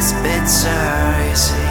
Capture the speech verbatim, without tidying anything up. this bitter easy.